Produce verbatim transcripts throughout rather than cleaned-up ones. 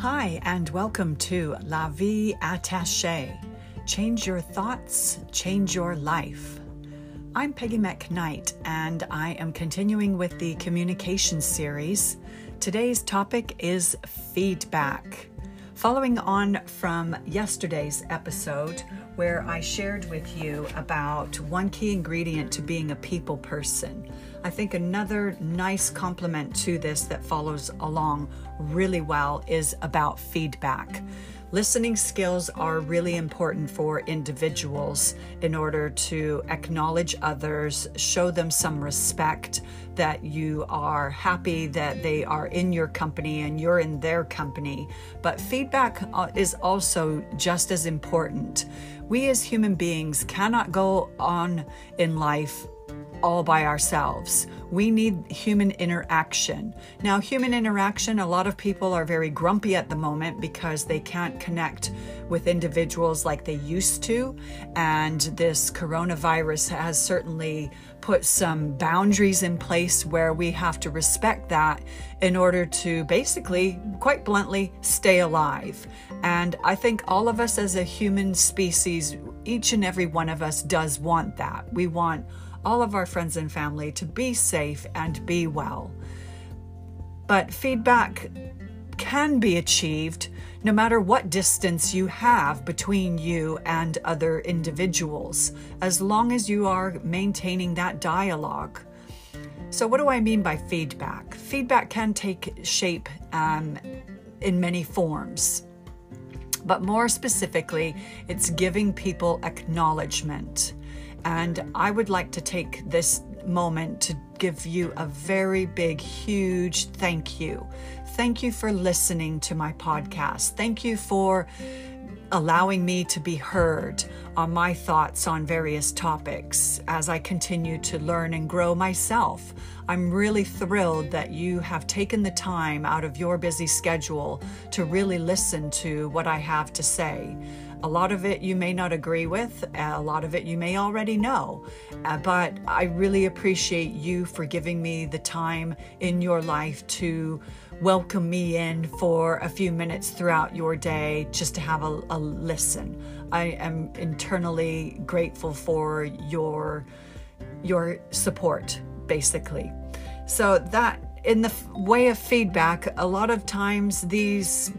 Hi, and welcome to La Vie Attache. Change your thoughts, change your life. I'm Peggy McKnight, and I am continuing with the communication series. Today's topic is feedback. Following on from yesterday's episode, where I shared with you about one key ingredient to being a people person, I think another nice complement to this that follows along really well is about feedback. Listening skills are really important for individuals in order to acknowledge others, show them some respect, that you are happy that they are in your company and you're in their company. But feedback is also just as important. We as human beings cannot go on in life all by ourselves. We need human interaction. Now, human interaction, a lot of people are very grumpy at the moment because they can't connect with individuals like they used to. And this coronavirus has certainly put some boundaries in place where we have to respect that in order to basically, quite bluntly, stay alive. And I think all of us as a human species, each and every one of us does want that. We want all of our friends and family to be safe and be well. But feedback can be achieved no matter what distance you have between you and other individuals, as long as you are maintaining that dialogue. So what do I mean by feedback? Feedback can take shape um, in many forms, but more specifically, it's giving people acknowledgement. And I would like to take this moment to give you a very big, huge thank you. Thank you for listening to my podcast. Thank you for allowing me to be heard on my thoughts on various topics as I continue to learn and grow myself. I'm really thrilled that you have taken the time out of your busy schedule to really listen to what I have to say. A lot of it you may not agree with, a lot of it you may already know, uh, but I really appreciate you for giving me the time in your life to welcome me in for a few minutes throughout your day just to have a, a listen. I am internally grateful for your, your support, basically. So that, in the f- way of feedback, a lot of times these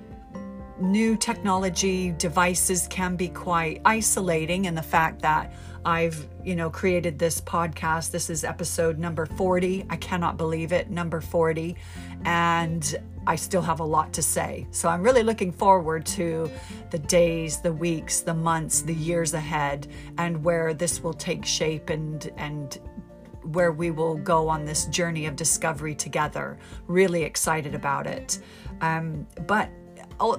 new technology devices can be quite isolating, and the fact that I've, you know, created this podcast, this is episode number forty. I cannot believe it, number forty, and I still have a lot to say. So I'm really looking forward to the days, the weeks, the months, the years ahead, and where this will take shape and and where we will go on this journey of discovery together. Really excited about it. Um, but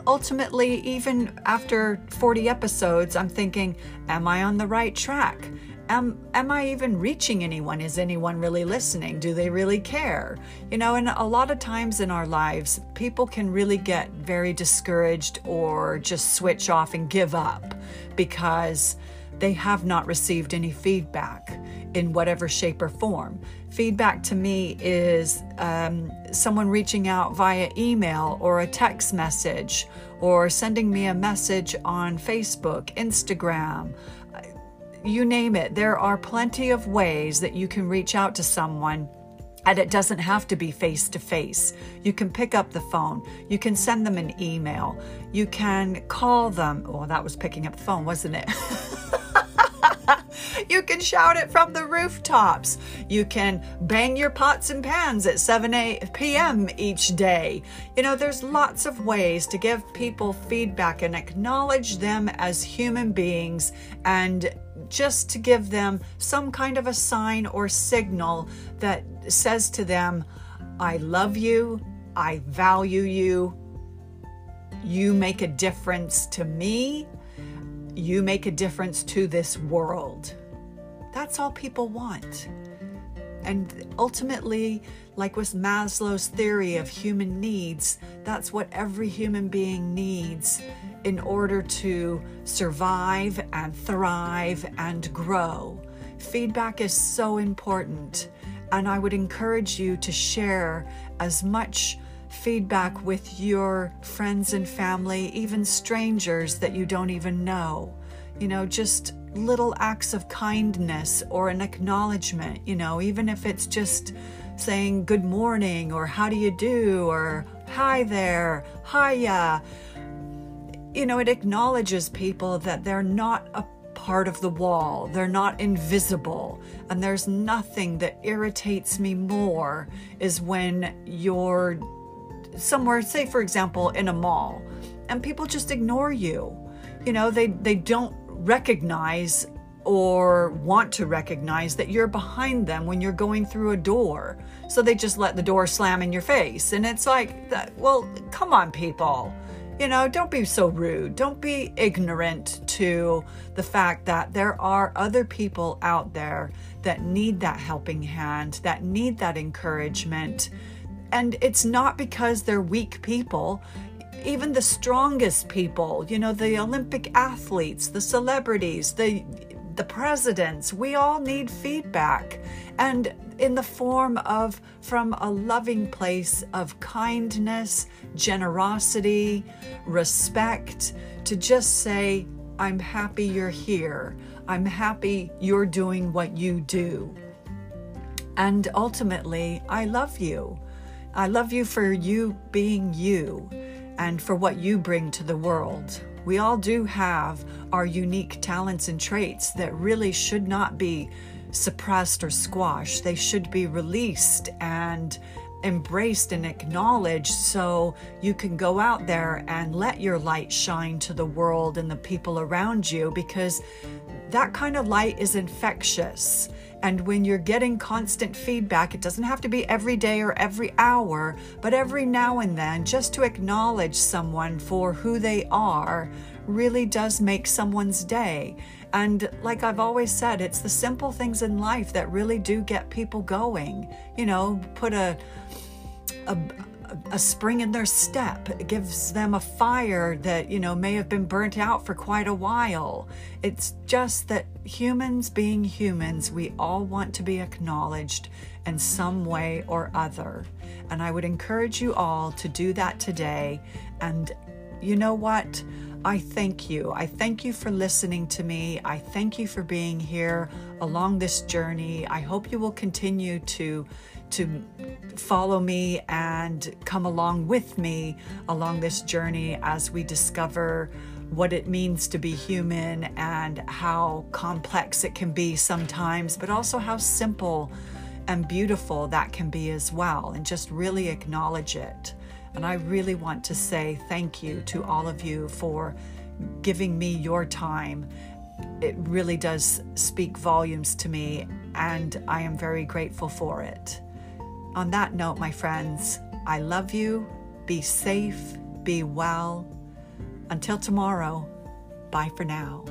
ultimately, even after forty episodes, I'm thinking, am I on the right track? Am, am I even reaching anyone? Is anyone really listening? Do they really care? You know, and a lot of times in our lives, people can really get very discouraged or just switch off and give up because they have not received any feedback in whatever shape or form. Feedback to me is um, someone reaching out via email or a text message or sending me a message on Facebook, Instagram, you name it. There are plenty of ways that you can reach out to someone, and it doesn't have to be face to face. You can pick up the phone. You can send them an email. You can call them. Oh, that was picking up the phone, wasn't it? You can shout it from the rooftops. You can bang your pots and pans at seven p.m. each day. You know, there's lots of ways to give people feedback and acknowledge them as human beings, and just to give them some kind of a sign or signal that says to them, I love you, I value you, you make a difference to me, you make a difference to this world. That's all people want. And ultimately, like with Maslow's theory of human needs, that's what every human being needs in order to survive and thrive and grow. Feedback is so important, and I would encourage you to share as much feedback with your friends and family, even strangers that you don't even know. You know, just little acts of kindness or an acknowledgement, you know, even if it's just saying good morning or how do you do or hi there, hiya. You know, it acknowledges people that they're not a part of the wall, they're not invisible. And there's nothing that irritates me more is when you're somewhere, say for example, in a mall, and people just ignore you. You know, they, they don't recognize or want to recognize that you're behind them when you're going through a door. So they just let the door slam in your face. And it's like, that, well, come on, people. You know, don't be so rude. Don't be ignorant to the fact that there are other people out there that need that helping hand, that need that encouragement. And it's not because they're weak people. Even the strongest people, you know, the Olympic athletes, the celebrities, the the presidents, we all need feedback. And in the form of from a loving place of kindness, generosity, respect, to just say, I'm happy you're here. I'm happy you're doing what you do. And ultimately, I love you. I love you for you being you. And for what you bring to the world. We all do have our unique talents and traits that really should not be suppressed or squashed. They should be released and embraced and acknowledged so you can go out there and let your light shine to the world and the people around you, because that kind of light is infectious. And when you're getting constant feedback, it doesn't have to be every day or every hour, but every now and then, just to acknowledge someone for who they are really does make someone's day. And like I've always said, it's the simple things in life that really do get people going. You know, put a a, a spring in their step. It gives them a fire that, you know, may have been burnt out for quite a while. It's just that humans being humans, we all want to be acknowledged in some way or other. And I would encourage you all to do that today. And you know what? I thank you. I thank you for listening to me. I thank you for being here along this journey. I hope you will continue to, to follow me and come along with me along this journey as we discover what it means to be human and how complex it can be sometimes, but also how simple and beautiful that can be as well, and just really acknowledge it. And I really want to say thank you to all of you for giving me your time. It really does speak volumes to me, and I am very grateful for it. On that note, my friends, I love you. Be safe, be well. Until tomorrow, bye for now.